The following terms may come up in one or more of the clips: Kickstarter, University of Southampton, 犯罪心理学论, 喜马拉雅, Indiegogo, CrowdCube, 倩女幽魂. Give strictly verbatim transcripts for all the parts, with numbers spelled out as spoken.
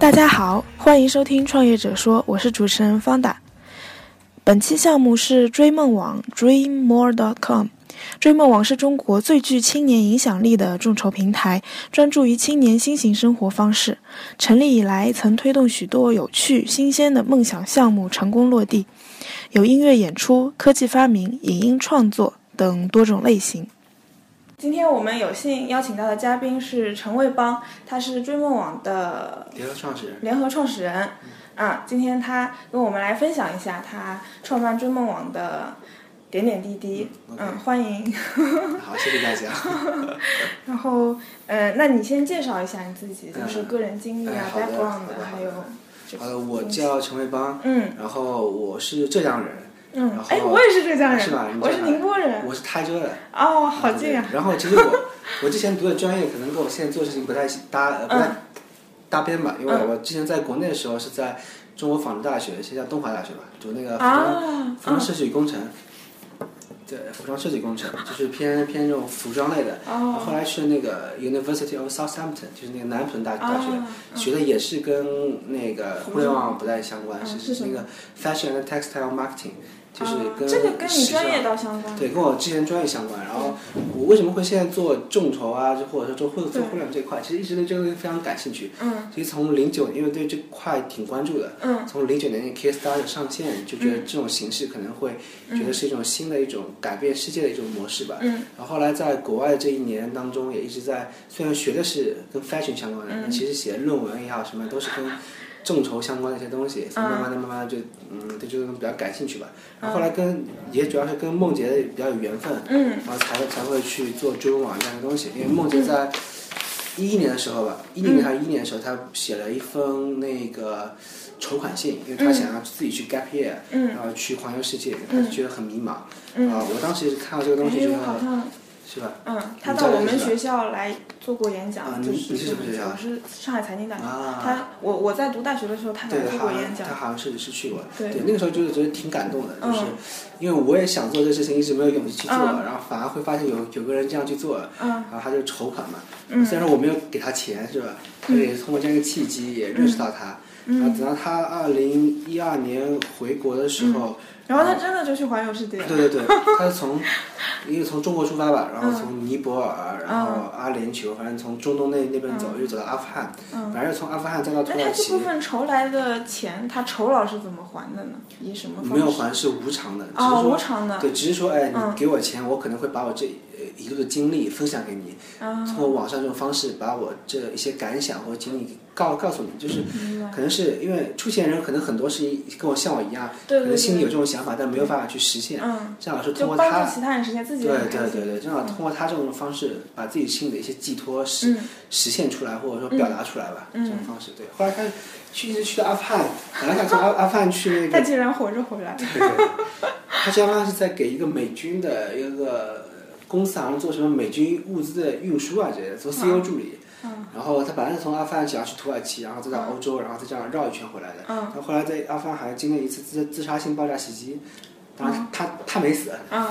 大家好，欢迎收听创业者说，我是主持人方达。本期项目是追梦网 dream more 点 com。 追梦网是中国最具青年影响力的众筹平台，专注于青年新型生活方式。成立以来，曾推动许多有趣新鲜的梦想项目成功落地，有音乐演出、科技发明、影音创作等多种类型。今天我们有幸邀请到的嘉宾是陈卫邦，他是追梦网的联合创始人。联合创始人，啊，今天他跟我们来分享一下他创办追梦网的点点滴滴。嗯， okay. 嗯欢迎。好，谢谢大家。然后，呃，那你先介绍一下你自己，就是个人经历啊、嗯、background， 还有。好的，我叫陈卫邦。嗯。然后我是浙江人。嗯，哎，我也是浙江人，是吧？我是宁波人，我是台州人。哦，好近啊！然后其实我，我之前读的专业可能跟我现在做事情不太搭，不太搭边吧，因为我之前在国内的时候是在中国纺织大学，现在东华大学吧，读那个服装服装设计与工程，对，服装设计工程就是偏偏这种服装类的。后来去那个 University of Southampton， 就是那个南普敦大学，学的也是跟那个互联网不太相关，是是那个 fashion and textile marketing。就是跟、啊、这个跟你专业倒相关，对，跟我之前专业相关。然后我为什么会现在做众筹啊，就或者说做互互联网这块，其实一直对这个非常感兴趣。嗯，其实从零九年，因为对这块挺关注的。嗯，从零九年 Kickstarter 上线，就觉得这种形式可能会觉得是一种新的一种改变世界的一种模式吧。嗯，然后后来在国外这一年当中，也一直在虽然学的是跟 fashion 相关的，嗯、其实写论文也好什么都是跟众筹相关的一些东西，所以慢慢的、慢慢就，嗯，对这个比较感兴趣吧。然后后来跟也主要是跟梦洁比较有缘分，嗯，然后才会才会去做追梦网这样的东西。因为梦洁在一一年的时候吧，一零年还是一年的时候，他写了一封那个筹款信，因为他想要自己去 gap year，嗯，然后去环游世界，他觉得很迷茫。嗯，啊，我当时看到这个东西就。是吧？嗯，他到我们学校来做过演讲，啊、就是我是上海财经大学，啊、他我我在读大学的时候，他来做过演讲，他好像是是去过，对，对，那个时候就是觉得挺感动的，就是、嗯、因为我也想做这事情，一直没有勇气去做，嗯、然后反而会发现有有个人这样去做，嗯、然后他就筹款嘛，嗯、虽然说我没有给他钱，是吧？但是也通过这样一个契机也认识到他。嗯然后等到他二零一二年回国的时候，然后他真的就去环游世界。对对对，他是从，因为从中国出发吧，然后从尼泊尔，然后阿联酋，反正从中东那那边走，又走到阿富汗，反正从阿富汗再到土耳其。那他这部分筹来的钱，他酬劳是怎么还的呢？以什么方式？没有还，是无偿的。啊，无偿的。对，只是说，哎，你给我钱，我可能会把我这一路的经历分享给你，通过网上这种方式把我这一些感想或经历告告诉你，就是可能是因为出钱人可能很多是跟我像我一样，可能心里有这种想法，但没有办法去实现。嗯，正好是通过他，就帮助其他人实现自己。对对对对，正好通过他这种方式，把自己心里的一些寄托实实现出来，或者说表达出来吧，这种方式。对，后来他去一直去到阿富汗，本来想从阿阿富汗去那个，他竟然活着回来。对对，他这样是在给一个美军的一个。公司好像做什么美军物资的运输啊之类的，做 C E O 助理。嗯嗯、然后他本来是从阿富汗想要去土耳其，然后再到欧洲，然后再这样绕一圈回来的。嗯、然后后来在阿富汗还经历一次自自杀性爆炸袭击，当然他、嗯、他, 他没死。嗯、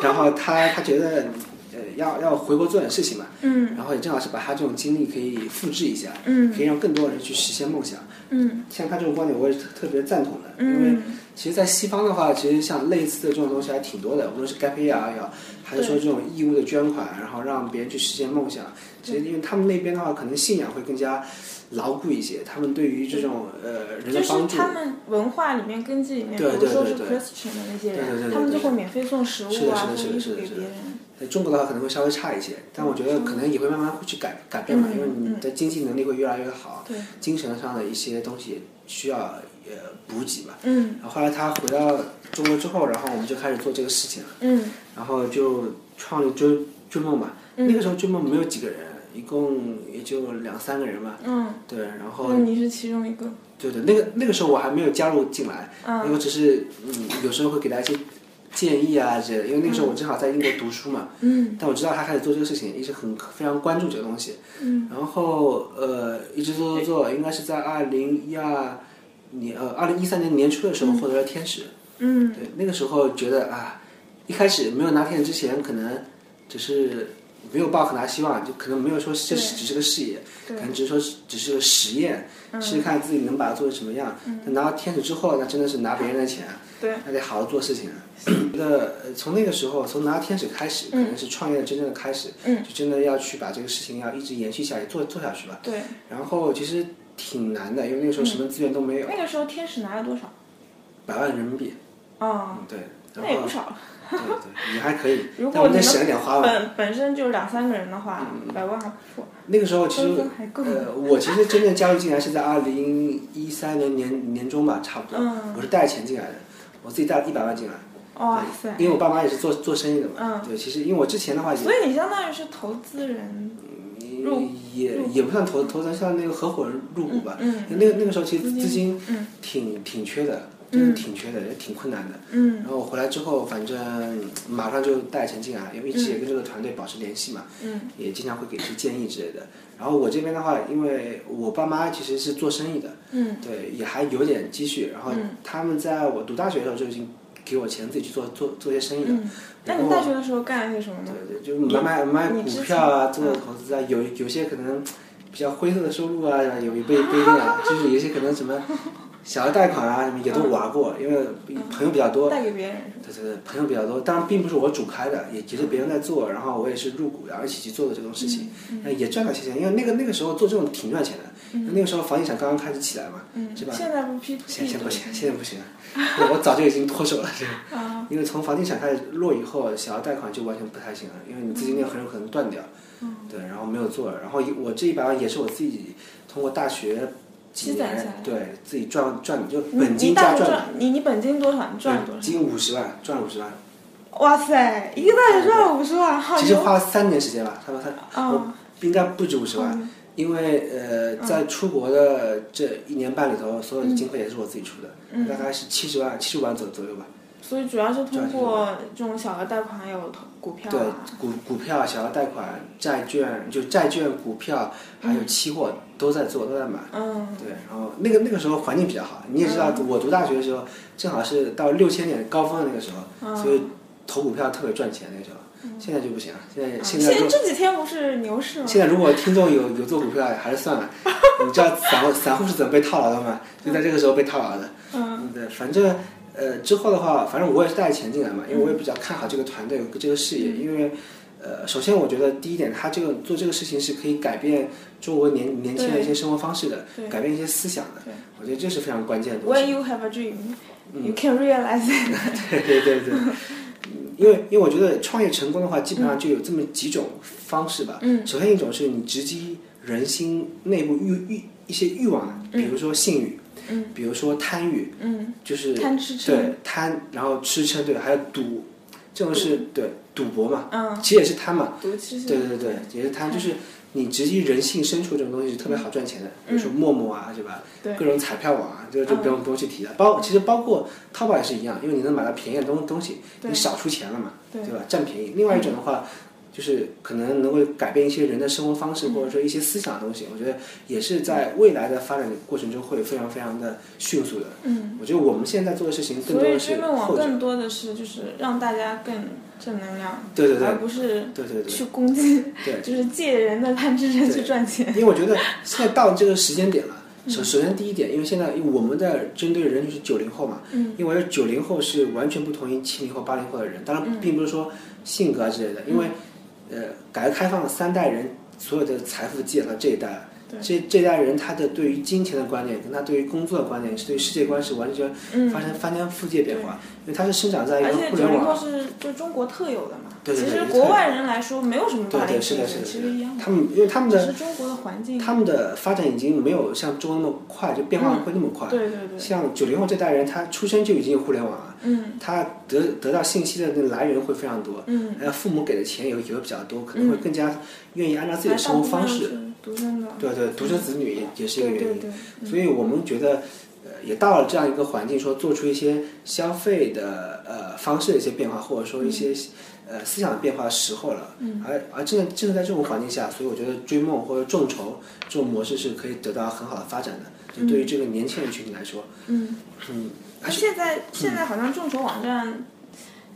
然后他他觉得，呃，要要回国做点事情嘛。嗯。然后也正好是把他这种经历可以复制一下，嗯、可以让更多人去实现梦想。嗯。像他这种观点，我也是特别赞同的，嗯、因为。其实，在西方的话，其实像类似的这种东西还挺多的，无论是 gap year 也好，还是说这种义务的捐款，然后让别人去实现梦想。其实，因为他们那边的话，可能信仰会更加牢固一些，他们对于这种呃人的帮助，就是他们文化里面根基里面，比如说是 Christian 的那些人，他们就会免费送食物啊，送衣服给别人。在中国的话可能会稍微差一些，但我觉得可能也会慢慢会去改改变嘛，因为你的经济能力会越来越好，精神上的一些东西需要。呃，补给吧。嗯。然后后来他回到中国之后，然后我们就开始做这个事情了。嗯。然后就创立追追梦吧。嗯。那个时候追梦没有几个人，一共也就两三个人吧。嗯。对，然后。你是其中一个。对对，那个那个时候我还没有加入进来，因为只是嗯，有时候会给大家一些建议啊之类的。因为那个时候我正好在英国读书嘛。嗯。但我知道他开始做这个事情，一直很非常关注这个东西。嗯。然后呃，一直做做做，应该是在二零一二。你呃，二零一三年年初的时候获得了天使，嗯，对，那个时候觉得啊，一开始没有拿天使之前，可能只是没有抱很大希望，就可能没有说这只是个事业，可能只是说只是个实验，试试看自己能把它做成什么样。嗯、拿到天使之后，那真的是拿别人的钱，对，那得好好做事情。觉得从那个时候，从拿到天使开始，可能是创业的真正的开始，嗯、就真的要去把这个事情要一直延续下去，做做下去吧。对。然后其实挺难的，因为那个时候什么资源都没有。嗯、那个时候天使拿了多少？百万人民币。啊、嗯。对。那也不少。对对，也还可以。如果我再省点花吧。本本身就两三个人的话，嗯、百万还不错。那个时候其实呃，我其实真正加入进来是在二零一三年年年中吧，差不多。嗯。我是带钱进来的，我自己带了一百万进来。哇塞！因为我爸妈也是做做生意的嘛。嗯。对，其实因为我之前的话也。所以你相当于是投资人。入也入也不算投投资，像那个合伙人入股吧。嗯。嗯那个那个时候其实资金挺、嗯、挺缺的。真的挺缺的，也挺困难的。嗯。然后我回来之后，反正马上就带钱进来，因为一直也跟这个团队保持联系嘛。嗯。也经常会给一些建议之类的。然后我这边的话，因为我爸妈其实是做生意的。嗯。对，也还有点积蓄。然后他们在我读大学的时候就已经给我钱自己去做做做些生意了。嗯。那你大学的时候干了些什么呢？对对，就买买买股票啊，做做投资啊，有有些可能比较灰色的收入啊，有一不一定啊，就是有些可能什么。小额贷款啊，什么也都玩过，嗯、因为朋友比较多。嗯、贷给别人。对对对，朋友比较多，当然并不是我主开的，也也是别人在做，然后我也是入股，然后一起去做的这种事情，嗯嗯、也赚了些钱。因为那个那个时候做这种挺赚钱的，嗯、那个时候房地产刚刚开始起来嘛，嗯、是吧？现在不批不批。现在不行，现在不行，我早就已经脱手了，是吧？因为从房地产开始落以后，小额贷款就完全不太行了，因为你资金链很有可能断掉。嗯、对，然后没有做，然后我这一百万也是我自己通过大学。积攒下来，对自己赚赚就本金加赚的。你你本金多少？你赚多少？金五十万，赚五十万。哇塞，一个大学赚五十万，其实花了三年时间吧，差不多三，我应该不止五十万，因为呃，在出国的这一年半里头，所有的经费也是我自己出的，大概是七十万，七十万左左右吧。所以主要是通过这种小额贷款，还有股票。对，股股票、小额贷款、债券，就债券、股票，还有期货。都在做，都在买。嗯，对，然后那个那个时候环境比较好，你也知道，我读大学的时候，正好是到六千年高峰的那个时候，所以投股票特别赚钱那个时候。现在就不行了，现在现在。现在这几天不是牛市吗？现在如果听众有有做股票，还是算了。你知道散户散户是怎么被套牢的吗？就在这个时候被套牢的。嗯，对，反正呃之后的话，反正我也是带钱进来嘛，因为我也比较看好这个团队这个事业，因为。呃，首先我觉得第一点，他这个做这个事情是可以改变中国年年轻人一些生活方式的，改变一些思想的。我觉得这是非常关键的东西。When you have a dream, you can realize it. 对对对对，因为因为我觉得创业成功的话，基本上就有这么几种方式吧。嗯。首先一种是你直击人心内部欲欲一些欲望，比如说性欲，嗯，比如说贪欲，嗯，就是贪吃撑，对贪，然后吃撑，对，还有赌。这种是对赌博嘛，嗯、其实也是贪嘛，对对对，也是贪，就是你直击人性深处这种东西是特别好赚钱的，嗯、比如说陌陌啊，对吧？对各种彩票网啊，这就不用多去提了。嗯、包其实包括淘宝也是一样，因为你能买到便宜的东东西，你少出钱了嘛， 对, 对吧？占便宜。另外一种的话，就是可能能够改变一些人的生活方式，嗯、或者说一些思想的东西，我觉得也是在未来的发展过程中会非常非常的迅速的。嗯，我觉得我们现在做的事情更多的是后者。所以，我更多的是就是让大家更正能量，对对对，而不是对对对去攻击，对，就是借人的贪吃人去赚钱。因为我觉得现在到这个时间点了。首首先第一点，因为现在因为我们在针对的人群是九零后嘛，嗯、因为我觉得九零后是完全不同于七零后、八零后的人，当然并不是说性格啊之类的，嗯、因为。呃，改革开放三代人所有的财富积累到这一代了，这这代人他的对于金钱的观念，跟他对于工作的观念，是对于世界观是完全发生翻天覆地变化，因为他是生长在一个互联网，而且九零后是就中国特有的嘛，对对对，其实国外人来说没有什么大的区别，其实一样的。他们因为他们的是中国的环境，他们的发展已经没有像中国那么快，就变化会那么快。对对对。像九零后这代人，他出生就已经有互联网了，嗯，他得得到信息的那来源会非常多，嗯，然后父母给的钱也也会比较多，可能会更加愿意按照自己的生活方式。独生的，对对，独生子女也也是一个原因，对对对嗯、所以我们觉得，呃，也到了这样一个环境，说做出一些消费的呃方式的一些变化，或者说一些、嗯、呃思想的变化的时候了。嗯、而而正正是在这种环境下，所以我觉得追梦或者众筹这种模式是可以得到很好的发展的，就对于这个年轻人群体来说。嗯嗯，而现在、嗯、现在好像众筹网站。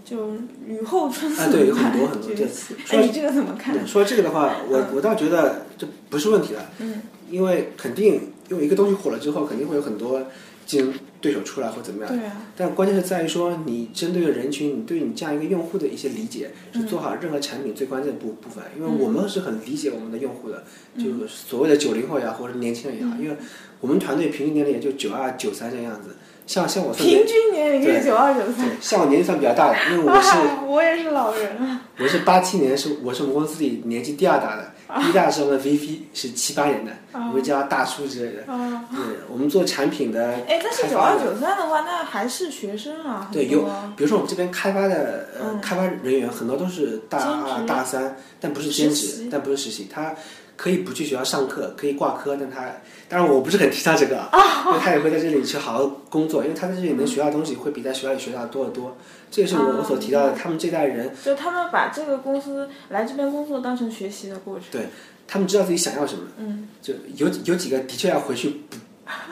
就雨后春笋啊，对，有很多很多。对，哎，你这个怎么看？说这个的话，我我倒觉得这不是问题了。嗯，因为肯定因为一个东西火了之后，肯定会有很多竞争对手出来或怎么样。对啊。但关键是在于说，你针对的人群，你对你这样一个用户的一些理解，是做好任何产品最关键的部部分。因为我们是很理解我们的用户的，嗯、就是所谓的九零后呀，或者年轻人也好、嗯，因为我们团队平均年龄也就九二九三这样子。像像我算平均年龄是九二九三，像我年纪算比较大的，因为我是、啊、我也是老人了、啊。我是八七年，是我是我们公司里年纪第二大的，啊、第一大是我们的 V P， 是七八年的，我们叫大叔之类的。啊、对，我们做产品的。哎，但是九二九三的话，那还是学生啊。对，有，比如说我们这边开发的呃、嗯、开发人员很多都是大二大三，但不是兼职，但不是实习，他可以不去学校上课，可以挂科，但他。当然我不是很提倡这个、啊、因为他也会在这里去好好工作，因为他在这里能学到东西会比在学校里学到多得多，这也是我所提到的、啊、他们这代人就他们把这个公司来这边工作当成学习的过程，对，他们知道自己想要什么、嗯、就 有, 有几个的确要回去 补,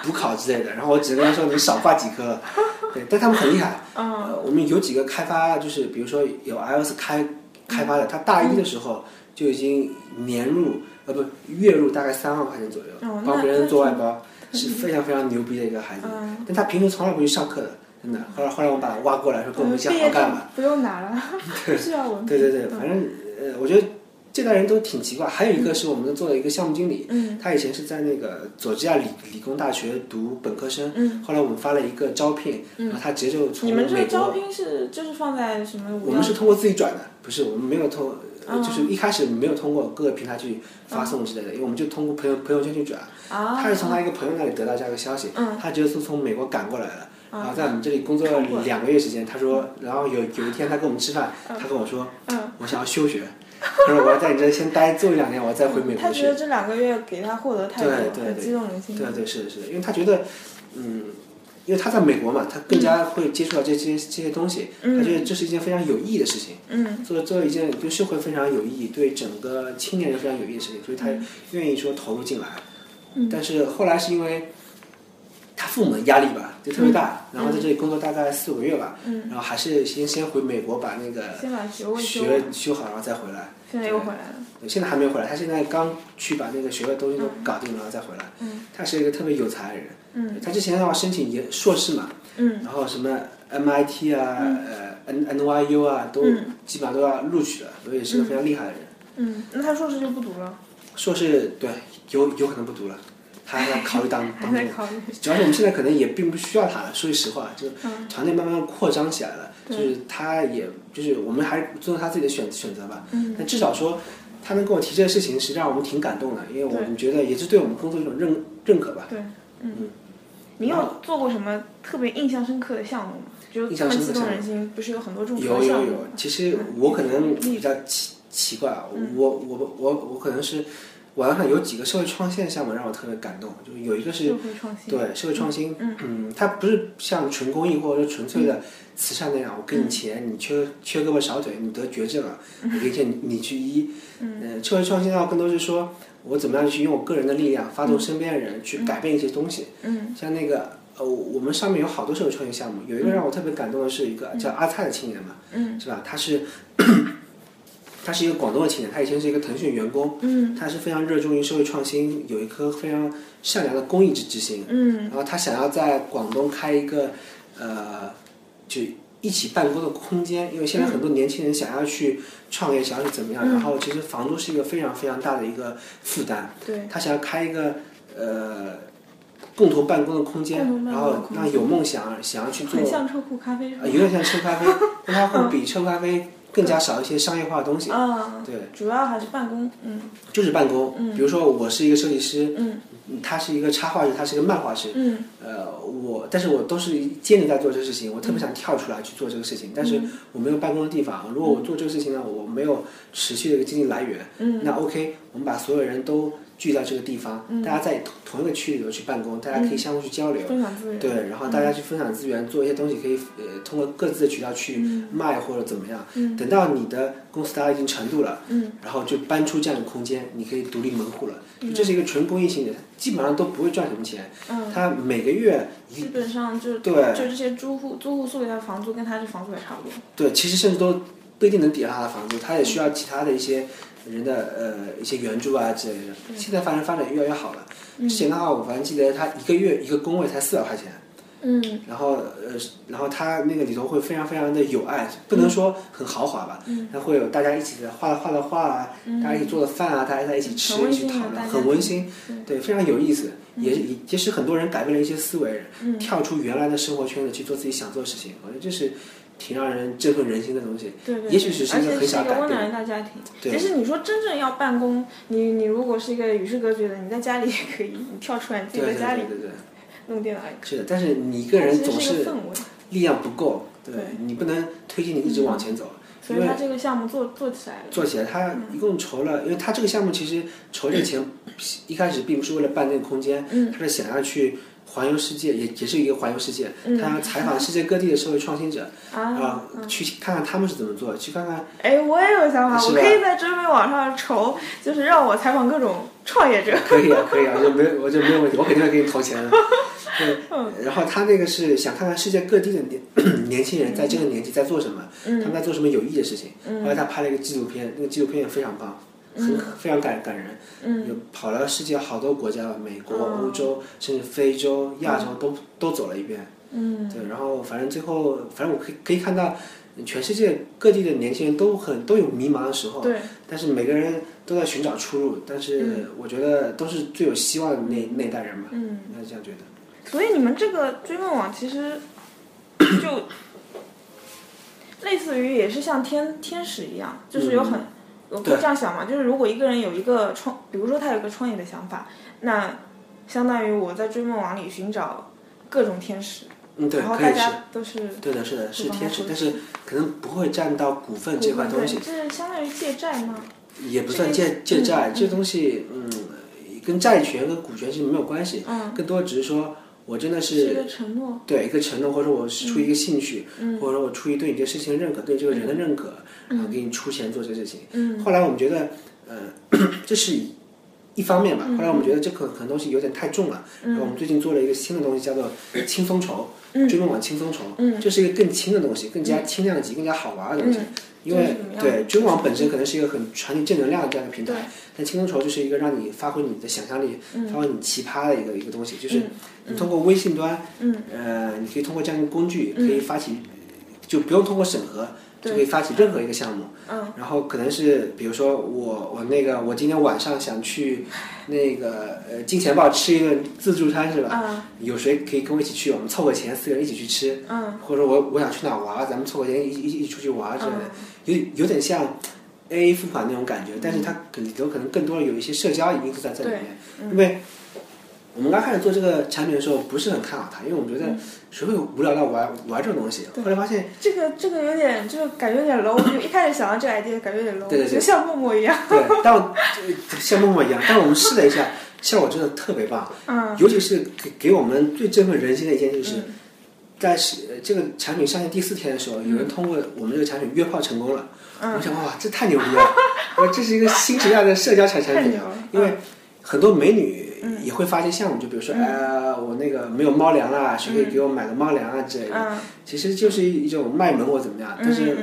补考之类的，然后我只跟他说你少挂几科对，但他们很厉害、嗯呃、我们有几个开发就是比如说有 iOS 开开发的，他大一的时候就已经年入呃不，月入大概三万块钱左右，哦、帮别人做外包，是非常非常牛逼的一个孩子。嗯、但他平时从来不去上课的，真的。后来后来我把他挖过来，说跟我们一起好好干吧。不用拿了，不需要我们。对对对，反正呃，我觉得这代人都挺奇怪。还有一个是我们做的一个项目经理，嗯、他以前是在那个佐治亚理理工大学读本科生，嗯、后来我们发了一个招聘，嗯、然后他直接就从美国。你们这个招聘是就是放在什么？我们是通过自己转的，不是我们没有通过。就是一开始没有通过各个平台去发送之类的，因为我们就通过朋友朋友圈去转。他是从他一个朋友那里得到这样一个消息，他觉得是从美国赶过来了，然后在我们这里工作了两个月时间。他说，然后有有一天他跟我们吃饭，他跟我说，我想要休学，他说我要在你这先待做一两年，我再回美国去。他觉得这两个月给他获得太多，很激动人心。对对是的是的，因为他觉得，嗯。因为他在美国嘛，他更加会接触到这些、嗯、这些东西，他觉得这是一件非常有意义的事情，嗯，做做一件对社会非常有意义，对整个青年人非常有意义的事情，所以他愿意说投入进来。嗯、但是后来是因为他父母的压力吧，就特别大，嗯、然后在这里工作大概四五个月吧，嗯、然后还是先先回美国把那个先把学位学修好，然后再回来。现在又回来了。现在还没有回来，他现在刚去把那个学位东西都搞定，然后再回来。嗯、他是一个特别有才的人。嗯、他之前的话申请也硕士嘛，嗯、然后什么 M I T 啊、嗯、呃 N N Y U 啊，都、嗯、基本上都要录取了，所以是个非常厉害的人。嗯，那他硕士就不读了？硕士对，有有可能不读了，他还在考虑当当中。主要是我们现在可能也并不需要他了，说句实话，就团队慢慢扩张起来了，嗯、就是他也就是我们还是尊重他自己的选选择吧。嗯，但至少说。他能跟我提这个事情，实际上我们挺感动的，因为我们觉得也是对我们工作一种认认可吧。对，嗯。嗯你有做过什么特别印象深刻的项目吗？就印象深刻的项目。激动人心，不是有很多种有有有，其实我可能比较奇奇怪啊，嗯、我我我我可能是网上有几个社会创新的项目让我特别感动，就有一个是社会创新，对社会创新，嗯，嗯它不是像纯公益或者纯粹的。嗯慈善那样，我给你钱，嗯、你缺缺胳膊少腿，你得绝症了，我给你钱，你去医。嗯，呃，社会创新的话更多是说，我怎么样去用我个人的力量，发动身边的人、嗯、去改变一些东西。嗯，像那个呃，我们上面有好多社会创新项目，有一个让我特别感动的是一个、嗯、叫阿蔡的青年嘛，嗯，是吧？他是他是一个广东的青年，他以前是一个腾讯员工，嗯，他是非常热衷于社会创新，有一颗非常善良的公益之之心，嗯，然后他想要在广东开一个呃。就一起办公的空间，因为现在很多年轻人想要去创业，想要去怎么样，嗯、然后其实房租是一个非常非常大的一个负担。对，他想要开一个呃共同办公的空间，空间然后让有梦想想要去做，很像车库咖啡，呃、有点像车咖啡，但它会比车咖啡更加少一些商业化的东西。啊、嗯，对，主要还是办公，嗯，就是办公。嗯、比如说我是一个设计师，嗯。他是一个插画师，他是一个漫画师，嗯，呃，我，但是我都是坚持在做这个事情，我特别想跳出来去做这个事情，嗯、但是我没有办公的地方，如果我做这个事情呢，我没有持续的一个经济来源，嗯，那 OK， 我们把所有人都聚到这个地方，嗯、大家在同一个区域里头去办公，大家可以相互去交流，嗯、对，然后大家去分享资源，嗯、做一些东西可以呃通过各自的渠道去卖或者怎么样，嗯、等到你的公司达到一定程度了，嗯，然后就搬出这样的空间，你可以独立门户了。这是一个纯公益性的，基本上都不会赚什么钱。嗯，他每个月基本上就对，就这些租户租户送给他的房租跟他的房租也差不多。对，其实甚至都不一定能抵押他的房租，他也需要其他的一些人的呃一些援助啊之类的。现在反正发展越来越好了，之前的话我反正记得他一个月一个工位才四百块钱。嗯，然后呃，然后他那个里头会非常非常的有爱，不能说很豪华吧，嗯，他会有大家一起的画画的画啊，嗯，大家一起做的饭啊，大家在一起吃一起讨论，很温馨，对，非常有意思，嗯，也也使很多人改变了一些思维，嗯，跳出原来的生活圈子去做自己想做的事情，我觉得这是挺让人振奋人心的东西，对对对，也许是一个很小改变，而且是一个温暖人的家庭。但是你说真正要办公，你你如果是一个与世隔绝的，你在家里也可以，你跳出来，你自己在家里。对对对对对，弄电脑也可以，是的，但是你一个人总是力量不够，对，你不能推进你一直往前走。所以他这个项目做做起来了，做起来，他一共筹了，因为他这个项目其实筹这个钱，一开始并不是为了办那个空间，他是想要去环游世界，也也是一个环游世界，他采访世界各地的社会创新者啊，去看看他们是怎么做，去看看。哎，我也有想法，我可以在知名网上筹，就是让我采访各种创业者。可以啊，可以啊，我就没我就没有问题，我肯定会给你投钱的。对，然后他那个是想看看世界各地的年年轻人在这个年纪在做什么，嗯，他们在做什么有意义的事情。嗯，后来他拍了一个纪录片，那个纪录片也非常棒，嗯，很非常感感人。嗯，有跑了世界好多国家，美国、哦、欧洲，甚至非洲、亚洲都、嗯、都走了一遍。嗯，对，然后反正最后，反正我可以可以看到，全世界各地的年轻人都很都有迷茫的时候。对，但是每个人都在寻找出路，但是我觉得都是最有希望的那、嗯、那一代人嘛。嗯，那这样觉得。所以你们这个追梦网其实就类似于也是像天天使一样，就是有很，嗯，我会这样想嘛，就是如果一个人有一个创，比如说他有一个创业的想法，那相当于我在追梦网里寻找各种天使，嗯，对，然后大家都是对的，是的，是天使，但是可能不会占到股份这块东西，这是相当于借债吗？也不算借借债，嗯，这东西嗯跟债权跟股权是没有关系，嗯，更多只是说。我真的是是一个承诺，对一个承诺，或者说我是出于一个兴趣，嗯，或者说我出于对你这事情的认可，嗯，对这个人的认可，嗯，然后给你出钱做这事情。嗯，后来我们觉得，呃，这是一方面吧。嗯，后来我们觉得这可可能东西有点太重了，嗯，然后我们最近做了一个新的东西，叫做轻松筹，嗯，追梦网轻松筹，嗯，这是一个更轻的东西，更加轻量级，更加好玩的东西。嗯，因为对追梦网本身可能是一个很传递正能量的这样的平台，但轻松筹就是一个让你发挥你的想象力，嗯，发挥你奇葩的一个一个东西，就是你通过微信端，嗯，呃，你可以通过这样一个工具，嗯，可以发起，就不用通过审核，嗯，就可以发起任何一个项目。嗯，然后可能是比如说我我那个我今天晚上想去那个呃金钱豹吃一顿自助餐是吧？嗯，有谁可以跟我一起去？我们凑个钱，四个人一起去吃。嗯，或者我我想去哪玩，咱们凑个钱一一一起出去玩之类的。嗯，有有点像 A A 付款那种感觉，但是它里头可能更多的有一些社交因素在这里面，嗯，因为我们刚开始做这个产品的时候不是很看好它，因为我们觉得谁会无聊到玩玩这种东西，后来发现这个这个有点就感觉有点 low， 就一开始想到这 idea 感觉有点 low， 对对对，就像陌陌一样，对，但我像陌陌一样，但我们试了一下，效果真的特别棒，嗯，尤其是给给我们最振奋人心的一件就是。嗯，在这个产品上线第四天的时候，有人通过我们这个产品约炮成功了。嗯，我想哇，这太牛逼了！我这是一个新时代的社交产产品，因为很多美女也会发些项目，就比如说，哎，呃，我那个没有猫粮啦，谁可以给我买个猫粮啊之类的。嗯，其实就是一种卖萌或怎么样，但是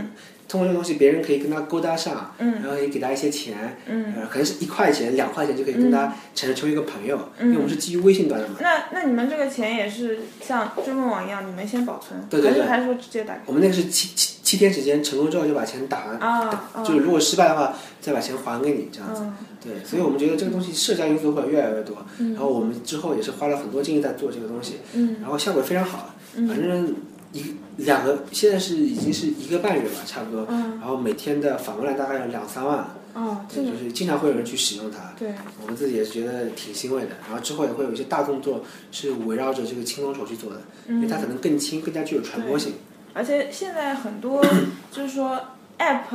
通过这个东西，别人可以跟他勾搭上，然后也给他一些钱，嗯，呃，可能是一块钱、两块钱就可以跟他成成为一个朋友，因为我们是基于微信端的嘛。那那你们这个钱也是像追梦网一样，你们先保存，对对对，还是说直接打开？我们那个是七七七天时间，成功之后就把钱打完，啊，打就是如果失败的话，再把钱还给你这样子。嗯，对，所以我们觉得这个东西社交因素会越来越多，嗯，然后我们之后也是花了很多精力在做这个东西，嗯，然后效果非常好，嗯，反正。一两个现在是已经是一个半月吧，差不多。嗯。然后每天的访问量大概有两三万。哦，对，就是经常会有人去使用它。对。我们自己也是觉得挺欣慰的。然后之后也会有一些大动作是围绕着这个轻松筹去做的，嗯，因为它可能更轻，更加具有传播性。而且现在很多就是说 app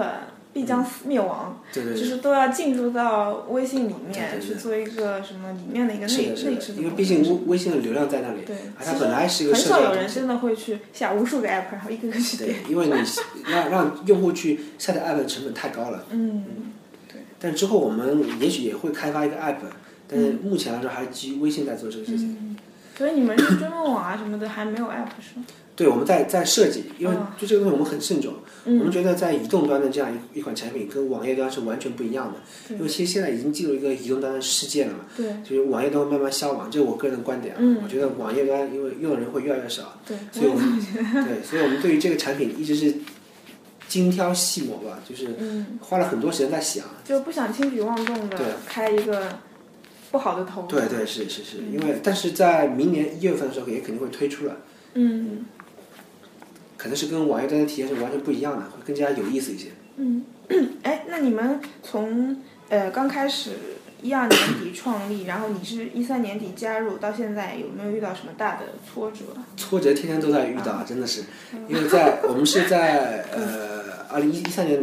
必将灭亡，嗯，对对对，就是都要进入到微信里面，对对对，去做一个什么里面的一个内内置的，因为毕竟微信的流量在那里，对，而它本来是一个社交，很少有人真的会去下无数个 app， 然后一个个去点，因为你让让用户去下载 app 的成本太高了，嗯，对。但之后我们也许也会开发一个 app， 但是目前来说还是基于微信在做这个事情。嗯，所以你们是专门网啊什么的还没有 app 是吗？对，我们在在设计，因为就这个东西我们很慎重，嗯、我们觉得在移动端的这样一一款产品跟网页端是完全不一样的，因为其实现在已经进入一个移动端的世界了嘛，对，就是网页端慢慢消亡，这是我个人的观点、嗯、我觉得网页端因为用的人会越来越少，对，所以我们对，所以我们对于这个产品一直是精挑细磨吧，就是花了很多时间在想，就不想轻举妄动的开一个。不好的投入，对对是是是，因为、嗯、但是在明年一月份的时候也肯定会推出了，嗯，可能是跟网页端的体验是完全不一样的，会更加有意思一些。嗯，哎，那你们从呃刚开始一二年底创立，然后你是一三年底加入，到现在有没有遇到什么大的挫折？挫折天天都在遇到，啊、真的是，因为在我们是在呃二零一三年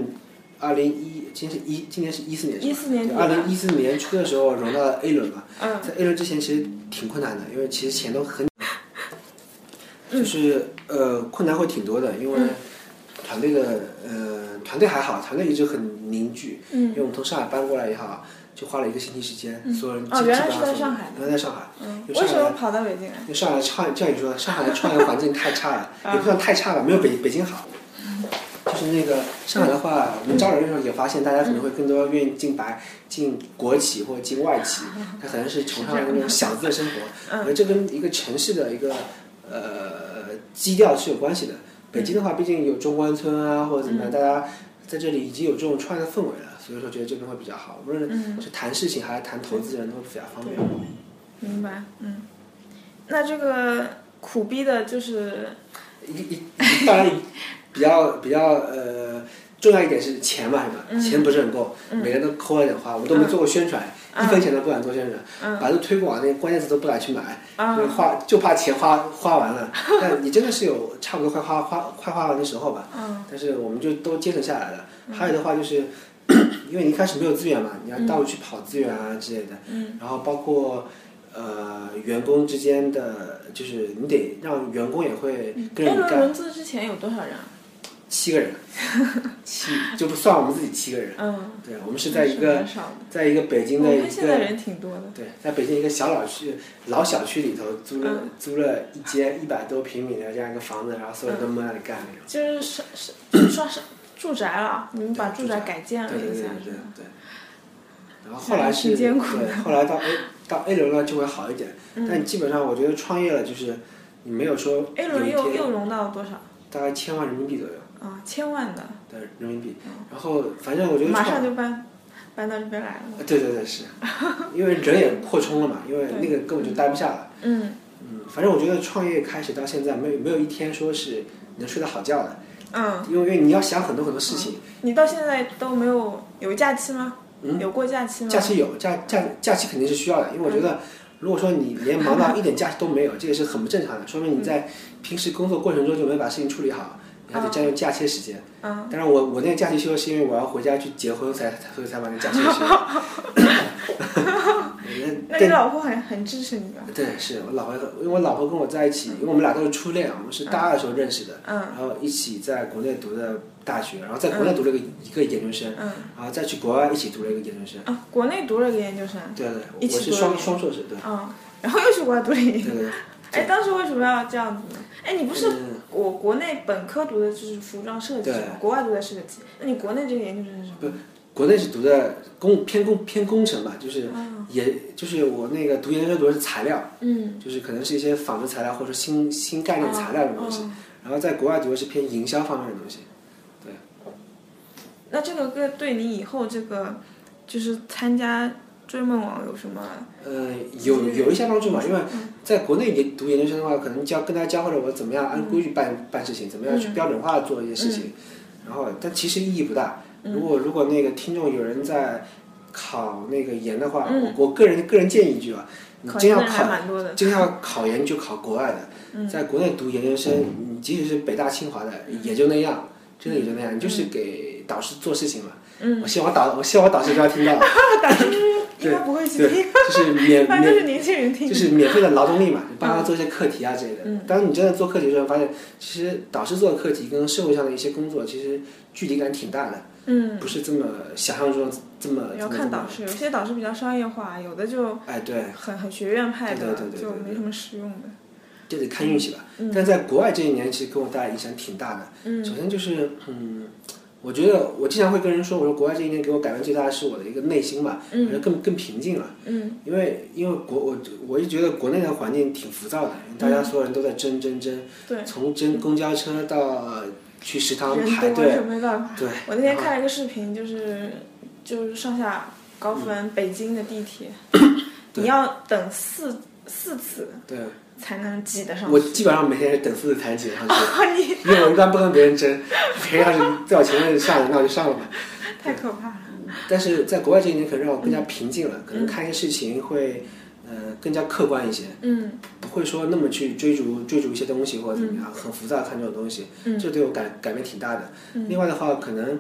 二零一。今年是一，今年是一四年，一四年底，二零一四年初的时候融到了 A 轮嘛。嗯，在 A 轮之前其实挺困难的，因为其实钱都很，就是呃困难会挺多的，因为团队的呃团队还好，团队一直很凝聚。嗯，因为我们从上海搬过来也好，就花了一个星期时间，嗯、所有人哦原来是在上海，原来在上海，嗯，为什么跑到北京来？就上海创，像你说，上海的创业环境太差了，也不算太差吧，没有北北京好。就是那个上海的话，我们招人的时候也发现，大家可能会更多愿意进白、进国企或者进外企，他可能是崇尚那种小资的生活。而这跟一个城市的一个呃基调是有关系的。北京的话，毕竟有中关村啊或者怎么样，大家在这里已经有这种创业的氛围了，所以说觉得这边会比较好，无论是谈事情还是谈投资人都比较方便。明白，嗯。那这个苦逼的就是一一当然。比较比较呃重要一点是钱嘛，是吧？钱不是很够，每个人都抠了点花，我都没做过宣传，一分钱都不敢做宣传，百度推广那关键词都不敢去买，花就怕钱花花完了。但你真的是有差不多快花花快花完的时候吧，但是我们就都节省下来了。还有的话就是，因为你一开始没有资源嘛，你要到处去跑资源啊之类的，然后包括。呃，员工之间的就是你得让员工也会跟你干。融资之前有多少人啊？七个人，七就不算我们自己七个人。嗯，对，我们是在一个在一个北京的一个，现在人挺多的。对，在北京一个小老区老小区里头租了、嗯、租了一间一百多平米的这样一个房子，然后所有人都闷在那干那种。就是是是算是住宅了，你们把住宅改建了一下。对对对对对。然后后来是，对，后来到 A 到 A 轮了就会好一点，嗯、但基本上我觉得创业了就是你没有说 A 轮又又融到多少？大概千万人民币左右。啊、哦，千万的。对，人民币。嗯、然后反正我觉得马上就搬搬到这边来了。对对对是，因为人也扩充了嘛，因为那个根本就待不下了。嗯嗯，反正我觉得创业开始到现在没有没有一天说是能睡得好觉的。嗯，因为你要想很多很多事情。嗯、你到现在都没有有假期吗？嗯，有过假期吗？假期有，假假假期肯定是需要的，因为我觉得，如果说你连忙到一点假期都没有，这个是很不正常的，说明你在平时工作过程中就没把事情处理好，你还得占用假期时间。嗯。当然我，我我那个假期休是因为我要回家去结婚才，所以才把那个假期休。那你老婆很很支持你吧？对，是我老婆，因为我老婆跟我在一起，因为我们俩都是初恋，我们是大二的时候认识的，嗯、然后一起在国内读的大学，然后在国内读了一个、嗯、一个研究生，嗯、然后再去国外一起读了一个研究生。啊，国内读了一个研究生。对对，我是双双硕士，对。嗯，然后又去国外读了一个研究生。对对对。哎，当时为什么要这样子呢？哎，你不是我国内本科读的就是服装设计，国外读的设计，那你国内这个研究生是什么？国内是读的工偏工偏工程吧，就是也、哦、就是我那个读研究生读的是材料，嗯，就是可能是一些纺织材料或者新新概念材料的东西，哦哦、然后在国外读的是偏营销方面的东西，对。那这个歌对你以后这个就是参加追梦网有什么？呃，有有一些帮助嘛，因为在国内也读研究生的话，可能教跟大家教会了我怎么样按规矩办、嗯、办事情，怎么样去标准化做一些事情，嗯嗯、然后但其实意义不大。如果如果那个听众有人在考那个研的话，嗯、我我个人个人建议一句啊，你真要考真要考研就考国外的，嗯、在国内读研究生，嗯、你即使是北大清华的也就那样，真的也就那样，嗯、你就是给导师做事情嘛。嗯、我希望导我希望我导师不要听到。导师应该不会去听，就是免免就是年轻人听，就是免费的劳动力嘛，帮他做一些课题啊之类的。嗯、当你真的做课题的时候，发现其实导师做的课题跟社会上的一些工作其实距离感挺大的。嗯，不是这么想象中这么。要看导师，有些导师比较商业化，有的就哎对，很很学院派的，就没什么实用的。就得看运气吧。嗯、但在国外这一年，其实给我带来影响挺大的。嗯，首先就是嗯。我觉得我经常会跟人说，我说国外这一年给我改变最大的是我的一个内心吧，嗯、我觉得更更平静了。嗯，因为因为国我我就觉得国内的环境挺浮躁的，大家所有人都在争争争，嗯、从争公交车到去食堂排队，人多没办法。对，我那天看了一个视频，就是就是上下高峰、嗯、北京的地铁，你要等四四次。对。才能挤得上去。我基本上每天等四次才能挤得上去，哦、因为我一般不跟别人争，别人要是在我前面上了，那我就上了吧。太可怕了。但是在国外这一年，可能让我更加平静了，嗯、可能看一个事情会，呃，更加客观一些。嗯。不会说那么去追逐追逐一些东西或者怎么样，嗯、很浮躁看这种东西，嗯、这对我改改变挺大的。嗯、另外的话，可能，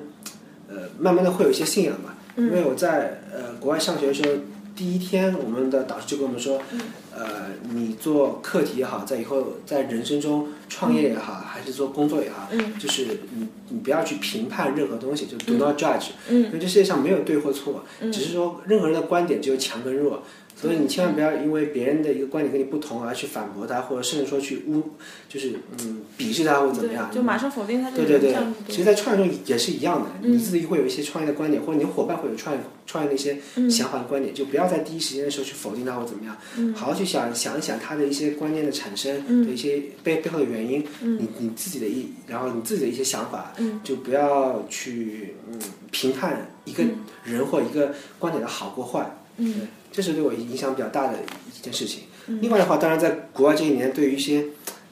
呃，慢慢的会有一些信仰吧，嗯、因为我在呃国外上学的时候。第一天，我们的导师就跟我们说，嗯、呃，你做课题也好，在以后在人生中创业也好，嗯、还是做工作也好，嗯、就是你你不要去评判任何东西，就 do not judge，、嗯、因为这世界上没有对或错，嗯、只是说任何人的观点只有强跟弱，嗯、所以你千万不要因为别人的一个观点跟你不同而去反驳他，或者甚至说去污，就是嗯鄙视他或者怎么样，就马上否定他。对对对，其实，在创业中也是一样的，嗯、你自己会有一些创业的观点，或者你的伙伴会有创业。创业的一些想法的观点，就不要在第一时间的时候去否定他或怎么样，嗯、好好去想想一想他的一些观念的产生，嗯、的一些背背后的原因，嗯、你你自己的一，然后你自己的一些想法，嗯、就不要去嗯评判一个人或一个观点的好或坏，嗯、对，这是对我影响比较大的一件事情。嗯、另外的话，当然在国外这一年，对于一些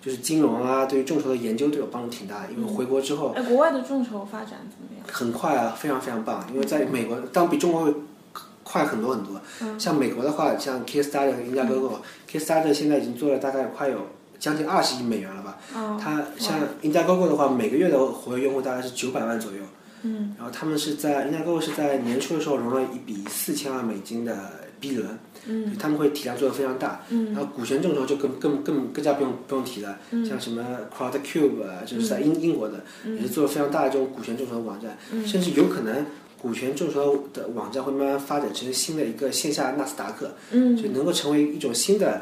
就是金融啊，对于众筹的研究对我帮助挺大的，因为回国之后，哎，国外的众筹发展怎么样？很快啊，非常非常棒，因为在美国，当比中国会快很多很多。嗯、像美国的话，像 Kickstarter 和 Indiegogo，嗯、Kickstarter 现在已经做了大概快有将近二十亿美元了吧？哦、它像 Indiegogo 的话，每个月的活跃用户大概是九百万左右。嗯，然后他们是在 Indiegogo 是在年初的时候融了一笔四千万美金的 B 轮。嗯，他们会体量做得非常大，嗯、然后股权众筹就更更更更加不用不用提了，嗯、像什么 CrowdCube 啊，就是在英、嗯、英国的，嗯、也是做了非常大的这种股权众筹的网站，嗯、甚至有可能股权众筹的网站会慢慢发展成新的一个线下纳斯达克，嗯、就能够成为一种新的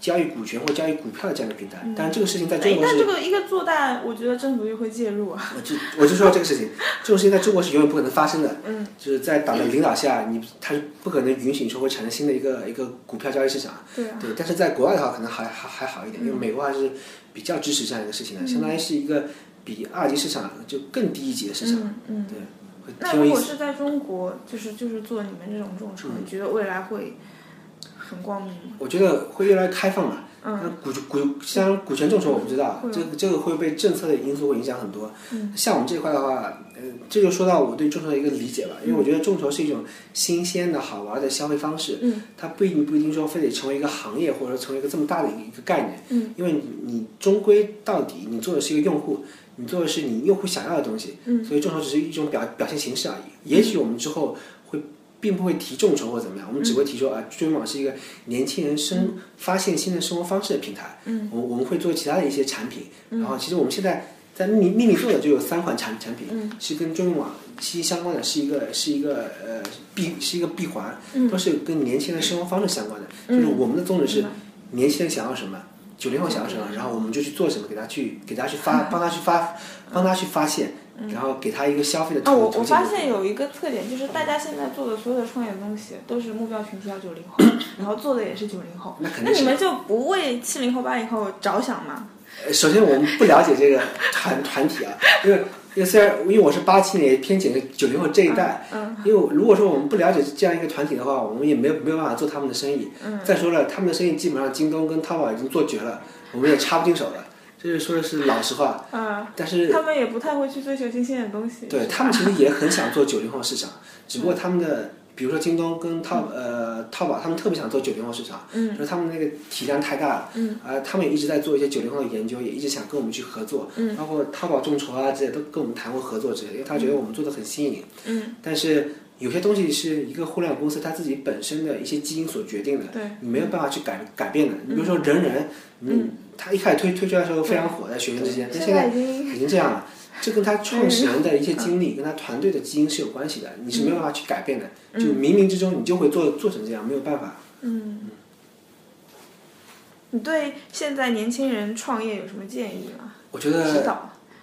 交易股权或交易股票的这样的平台。嗯、但这个事情在中国是，但这个一个做大，我觉得政府就会介入啊。我就我就说这个事情，这种事情在中国是永远不可能发生的。嗯，就是在党的领导下，你它是不可能允许说会产生新的一个一个股票交易市场。对啊。对，但是在国外的话，可能还还还好一点，因为美国还是比较支持这样一个事情的，嗯、相当于是一个比二级市场就更低一级的市场。嗯，嗯对。那如果是在中国，就是就是做你们这种众筹，嗯、你觉得未来会？很光明，我觉得会越来越开放嘛。嗯，股股像股权众筹，我不知道，嗯、这个这个会被政策的因素会影响很多。嗯、像我们这块的话，呃，这就说到我对众筹的一个理解吧，因为我觉得众筹是一种新鲜的好玩的消费方式。嗯，它不一定不一定说非得成为一个行业，或者成为一个这么大的一个概念。嗯，因为你你终归到底你做的是一个用户，你做的是你用户想要的东西。嗯，所以众筹只是一种表表现形式而已。也许我们之后。并不会提众筹或怎么样，我们只会提说啊，追梦网是一个年轻人生、嗯、发现新的生活方式的平台。嗯，我我们会做其他的一些产品。嗯、然后，其实我们现在在秘密秘密做的就有三款产产品，嗯、是跟追梦网息息相关的，是一个是一个呃闭是一个闭环，嗯、都是跟年轻人生活方式相关的。嗯、就是我们的宗旨是年轻人想要什么，九零后想要什么，嗯、然后我们就去做什么，给他去给他去发帮他去发帮他去发现。然后给他一个消费的途径。啊，我我发现有一个特点，就是大家现在做的所有的创业的东西，都是目标群体要九零后，然后做的也是九零后。那肯定。那你们就不为七零后、八零后着想吗？首先，我们不了解这个团团体啊，因为因为虽然因为我是八七年偏见九零后这一代，嗯，因为如果说我们不了解这样一个团体的话，我们也没有没有办法做他们的生意。嗯。再说了，他们的生意基本上京东跟淘宝已经做绝了，我们也插不进手了。这是说的是老实话，啊，但是他们也不太会去追求新鲜的东西。对他们其实也很想做九零后市场，只不过他们的比如说京东跟淘呃淘宝，他们特别想做九零后市场，嗯，就是他们那个体量太大了，嗯，啊，他们也一直在做一些九零后的研究，也一直想跟我们去合作，嗯，包括淘宝众筹啊之类都跟我们谈过合作之类，因为他觉得我们做的很新颖，嗯，但是有些东西是一个互联网公司它自己本身的一些基因所决定的，对，你没有办法去改改变的。你比如说人人，嗯，他一开始推推出来的时候非常火，在学生之间，但现在已经这样了。这跟他创始人的一些经历，跟他团队的基因是有关系的，你是没有办法去改变的。就冥冥之中你就会做做成这样，没有办法。嗯。你对现在年轻人创业有什么建议吗？我觉得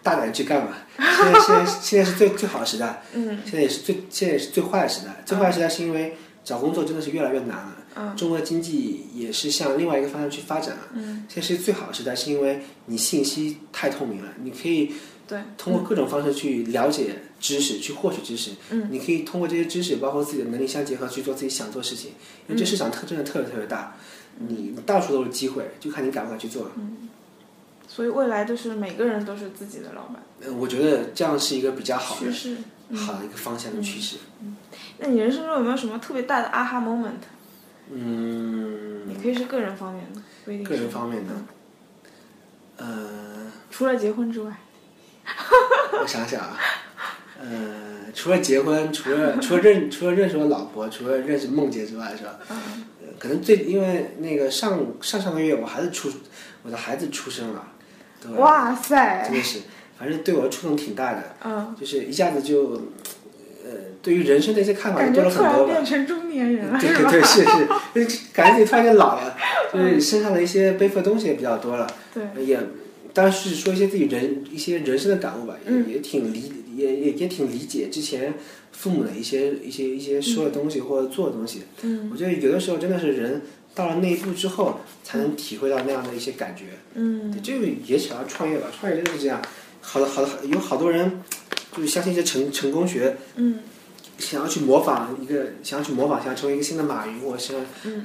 大胆去干嘛，现在现在现在是最最好的时代，嗯，现在也是最现在也是最坏的时代。最坏的时代是因为找工作真的是越来越难了，嗯，中国的经济也是向另外一个方向去发展了，嗯，现在是最好的时代，是因为你信息太透明了，你可以对通过各种方式去了解知识，嗯，去获取知识，嗯，你可以通过这些知识，包括自己的能力相结合去做自己想做的事情，因为这市场特真的特别特别大，嗯，你到处都是机会，就看你敢不敢去做了，嗯。所以未来就是每个人都是自己的老板，嗯，我觉得这样是一个比较好的趋势，嗯，好的一个方向的趋势，嗯嗯。那你人生中有没有什么特别大的 aha moment？ 嗯，你可以是个人方面的，不一定是个人方面的，嗯，呃，除了结婚之外，我想想啊，呃，除了结婚，除了除了认除了认识我老婆，除了认识梦洁之外，是吧？嗯，可能最因为那个上上上个月我孩子出我的孩子出生了。哇塞，真的是，反正对我的触动挺大的，嗯，就是一下子就，呃，对于人生的一些看法就多了很多了，感觉突然变成中年人了，对对对，是是，感觉自己突然间老了，就是身上的一些背负的东西也比较多了，对，嗯，也当然是说一些自己人一些人生的感悟吧，也也挺理也也也挺理解之前父母的一些一些一些说的东西或者做的东西，嗯，我觉得有的时候真的是人。到了那一步之后，才能体会到那样的一些感觉。嗯，对，这个也想要创业吧，创业就是这样。好的，好的，有好多人就是相信一些成成功学，嗯，想要去模仿一个，想要去模仿，想要成为一个新的马云，或者想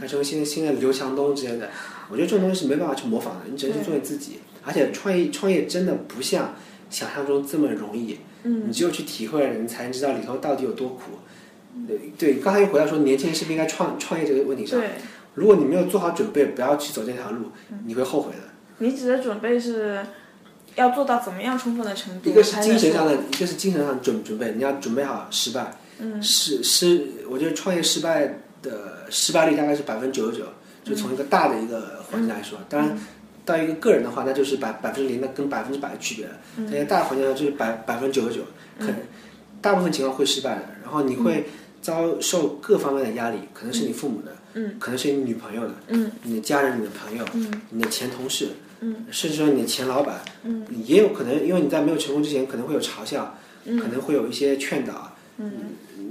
要成为新的新的刘强东之类的。我觉得这种东西是没办法去模仿的，你只能去做你自己。而且创业创业真的不像想象中这么容易，嗯，你只有去体会了，你才能知道里头到底有多苦。对对，刚才又回到说年轻人是不是应该创创业这个问题上。对，如果你没有做好准备，不要去走这条路，你会后悔的。你指的准备是要做到怎么样充分的程度？一个是精神上的，一个是精神上的准准备，你要准备好失败。嗯，失失，我觉得创业失败的失败率大概是百分之九十九，就从一个大的一个环境来说，嗯，当然到一个个人的话，那就是百百分之零的跟百分之百的区别了。在一个大的环境上就是百百分之九十九，可能大部分情况会失败的，然后你会遭受各方面的压力，可能是你父母的。嗯，可能是你女朋友的，嗯，你的家人、你的朋友，嗯，你的前同事，嗯，甚至说你的前老板，嗯，也有可能，因为你在没有成功之前，可能会有嘲笑，嗯，可能会有一些劝导，嗯，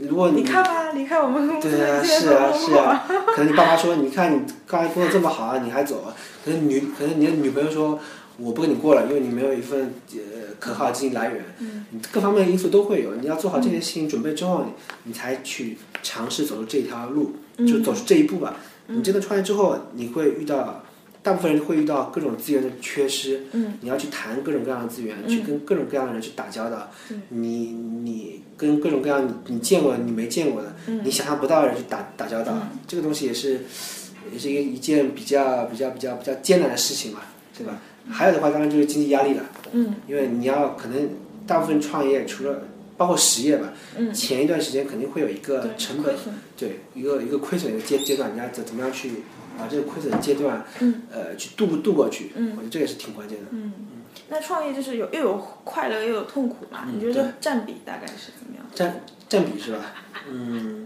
如果你看吧，离开我们公司，对啊，是啊，是啊，可能你爸爸说，你看你刚才工作这么好啊，你还走，可能女，可能你的女朋友说，我不跟你过了，因为你没有一份呃可靠的经济来源，嗯，各方面的因素都会有，你要做好这些事情准备之后，你你才去尝试走出这条路。就走出这一步吧，嗯，你真的创业之后，你会遇到大部分人会遇到各种资源的缺失，嗯，你要去谈各种各样的资源，嗯，去跟各种各样的人去打交道，嗯，你你跟各种各样你你见过你没见过的，嗯，你想象不到的人去打打交道，嗯，这个东西也是也是一个一件比较比较比较比较艰难的事情嘛，对吧？还有的话，当然就是经济压力了，嗯，因为你要可能大部分创业除了包括实业吧，嗯，前一段时间肯定会有一个成本，对，一个一个亏损的阶阶段，你要怎怎么样去把这个亏损的阶段，嗯，呃，去度度过去，嗯，我觉得这也是挺关键的。嗯，那创业就是有又有快乐又有痛苦嘛，嗯，你觉得占比大概是怎么样？占占比是吧？嗯，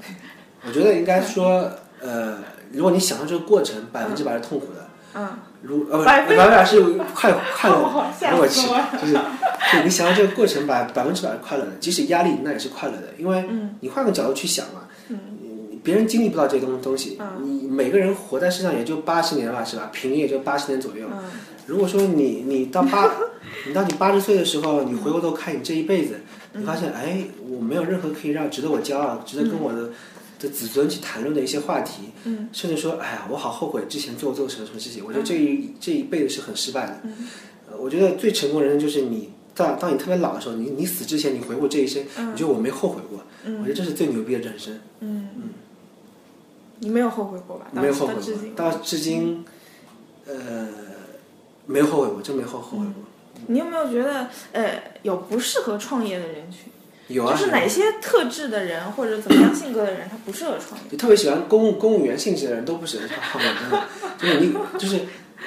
我觉得应该说，呃，如果你享受这个过程，百分之百是痛苦的。嗯。嗯如呃不，百分之百是快快乐的，如果是就是，对，你想到这个过程百百分之百是快乐的，即使压力那也是快乐的，因为你换个角度去想嘛，嗯，别人经历不到这些东东西，嗯，你每个人活在世上也就八十年吧，是吧？平均也就八十年左右。嗯，如果说你你到八，你到你八十岁的时候，你回过头看你这一辈子，嗯，你发现哎，我没有任何可以让值得我骄傲、值得跟我的。嗯的子孙去谈论的一些话题，嗯，甚至说，哎呀，我好后悔之前做做什么什么事情。我觉得这一、嗯、这一辈子是很失败的。嗯，呃，我觉得最成功的人就是你到当你特别老的时候，你你死之前，你回顾这一生，嗯，你觉得我没后悔过。嗯，我觉得这是最牛逼的人生。嗯嗯，你没有后悔过吧？没有后悔过，到至今，呃，没有后悔过，真没后后悔过。嗯嗯，你有没有觉得，呃，有不适合创业的人群？有啊，就是哪些特质的人或者怎么样性格的人他不适合创业？就特别喜欢公务公务员性质的人都不适合创业，就是你就是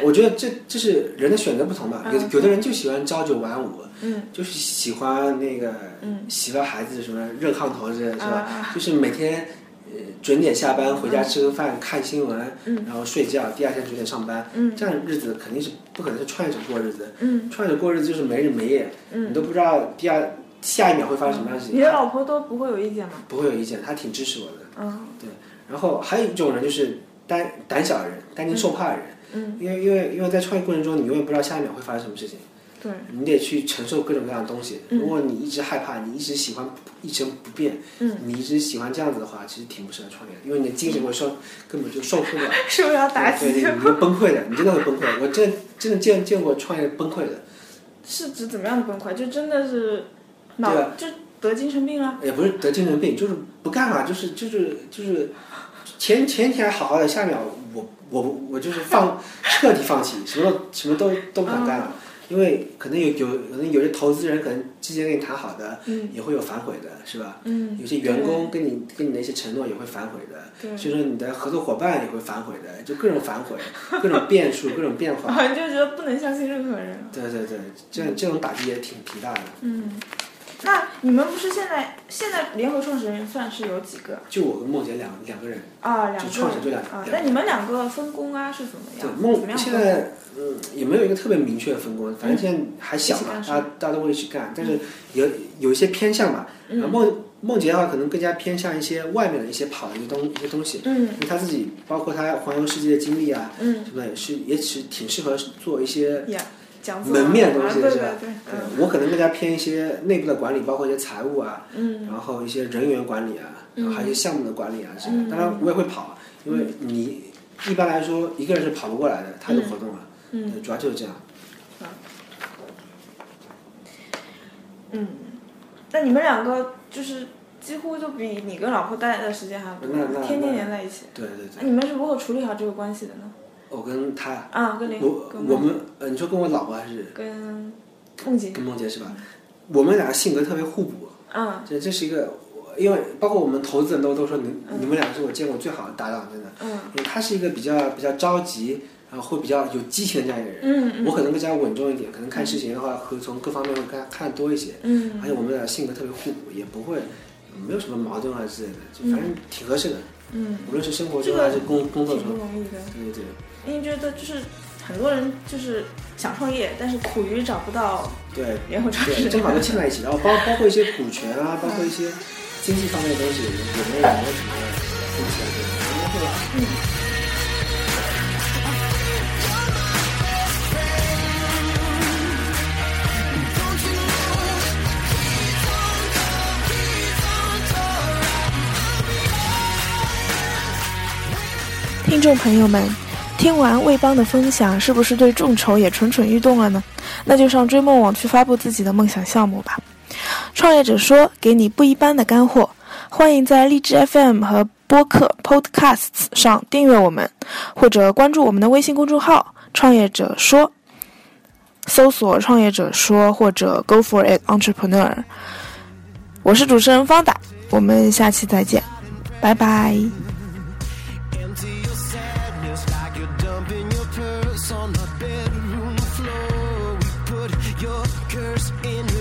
我觉得这这是人的选择不同吧。有有的人就喜欢朝九晚五，嗯，就是喜欢那个，嗯，喜欢孩子什么热炕头之类是吧？嗯、就是每天呃准点下班回家吃个饭、嗯、看新闻，嗯，然后睡觉，第二天准点上班，嗯，这样的日子肯定是不可能是创业者过日子，嗯，创业者过日子就是没日没夜，嗯，你都不知道第二下一秒会发生什么样的事情。你的老婆都不会有意见吗？不会有意见，她挺支持我的，嗯，对。然后还有一种人就是胆胆小的人，担惊受怕的人。嗯嗯，因为因为因为在创业过程中，你永远不知道下一秒会发生什么事情，对，你得去承受各种各样的东西。如果你一直害怕，你一直喜欢一成不变，嗯，你一直喜欢这样子的话，其实挺不适合创业的，因为你的精神会受，根本就受不了，是不是要打击？对对，你会崩溃的，你真的会崩溃。我真真的见见过创业崩溃的，是指怎么样的崩溃？就真的是脑就得精神病了？也不是得精神病，就是不干了，就是就是就是前前天好好的，下一秒。我我就是放彻底放弃，什么都什么都都不想干了，因为可能有有可能有些投资人可能之前跟你谈好的，嗯，也会有反悔的，是吧？嗯，有些员工跟你跟你的一些承诺也会反悔的，所以说你的合作伙伴也会反悔的，就各种反悔，各种变数，各种变化，啊，你就觉得不能相信任何人。对对对，这这种打击也挺挺大的。嗯，那你们不是现在现在联合创始人算是有几个？就我跟梦姐两两个人啊，两个创始就两啊。那你们两个分工啊是怎么样？对，梦现在嗯也没有一个特别明确的分工，反正现在还小嘛，大家大家都会一起干，但是有有一些偏向吧。梦梦姐的话可能更加偏向一些外面的一些跑的一些东一些东西，嗯，因为她自己包括她环游世界的经历啊，嗯，什么也是也是挺适合做一些。门面的东西是吧？对，我可能更加偏一些内部的管理，包括一些财务啊，嗯，然后一些人员管理啊，然后还有一些项目的管理啊之类的。当然我也会跑，因为你一般来说一个人是跑不过来的，太多活动了，嗯，主要就是这样。嗯，那你们两个就是几乎就比你跟老婆待的时间还多，天天黏在一起。对对对。你们是如何处理好这个关系的呢？我跟他啊，跟我跟我们呃，你说跟我老婆还是跟梦洁？跟梦洁是吧？嗯、我们俩性格特别互补。嗯，这这是一个，因为包括我们投资人都都说你、嗯、你们俩是我见过最好的搭档，真的。嗯，因为他是一个比较比较着急，然后会比较有激情的这样一个人。嗯嗯。我可能更加稳重一点，可能看事情的话，和从各方面会看看多一些。嗯。而且我们俩性格特别互补，也不会没有什么矛盾啊之类的，就反正挺合适的。嗯。无论是生活中还是工工作中，挺容易的。对对对。因为觉得就是很多人就是想创业，但是苦于找不到对联合创始人，正好都嵌在一起，然后包包括一些股权啊，包括一些经济方面的东西，有没有什么风险？嗯。听众朋友们。听完魏邦的分享，是不是对众筹也蠢蠢欲动了呢？那就上追梦网去发布自己的梦想项目吧。创业者说，给你不一般的干货，欢迎在荔枝 F M 和播客 Podcasts 上订阅我们，或者关注我们的微信公众号创业者说，搜索创业者说或者 Go for it Entrepreneur。 我是主持人方达，我们下期再见，拜拜。On the bedroom floor, we put your curse in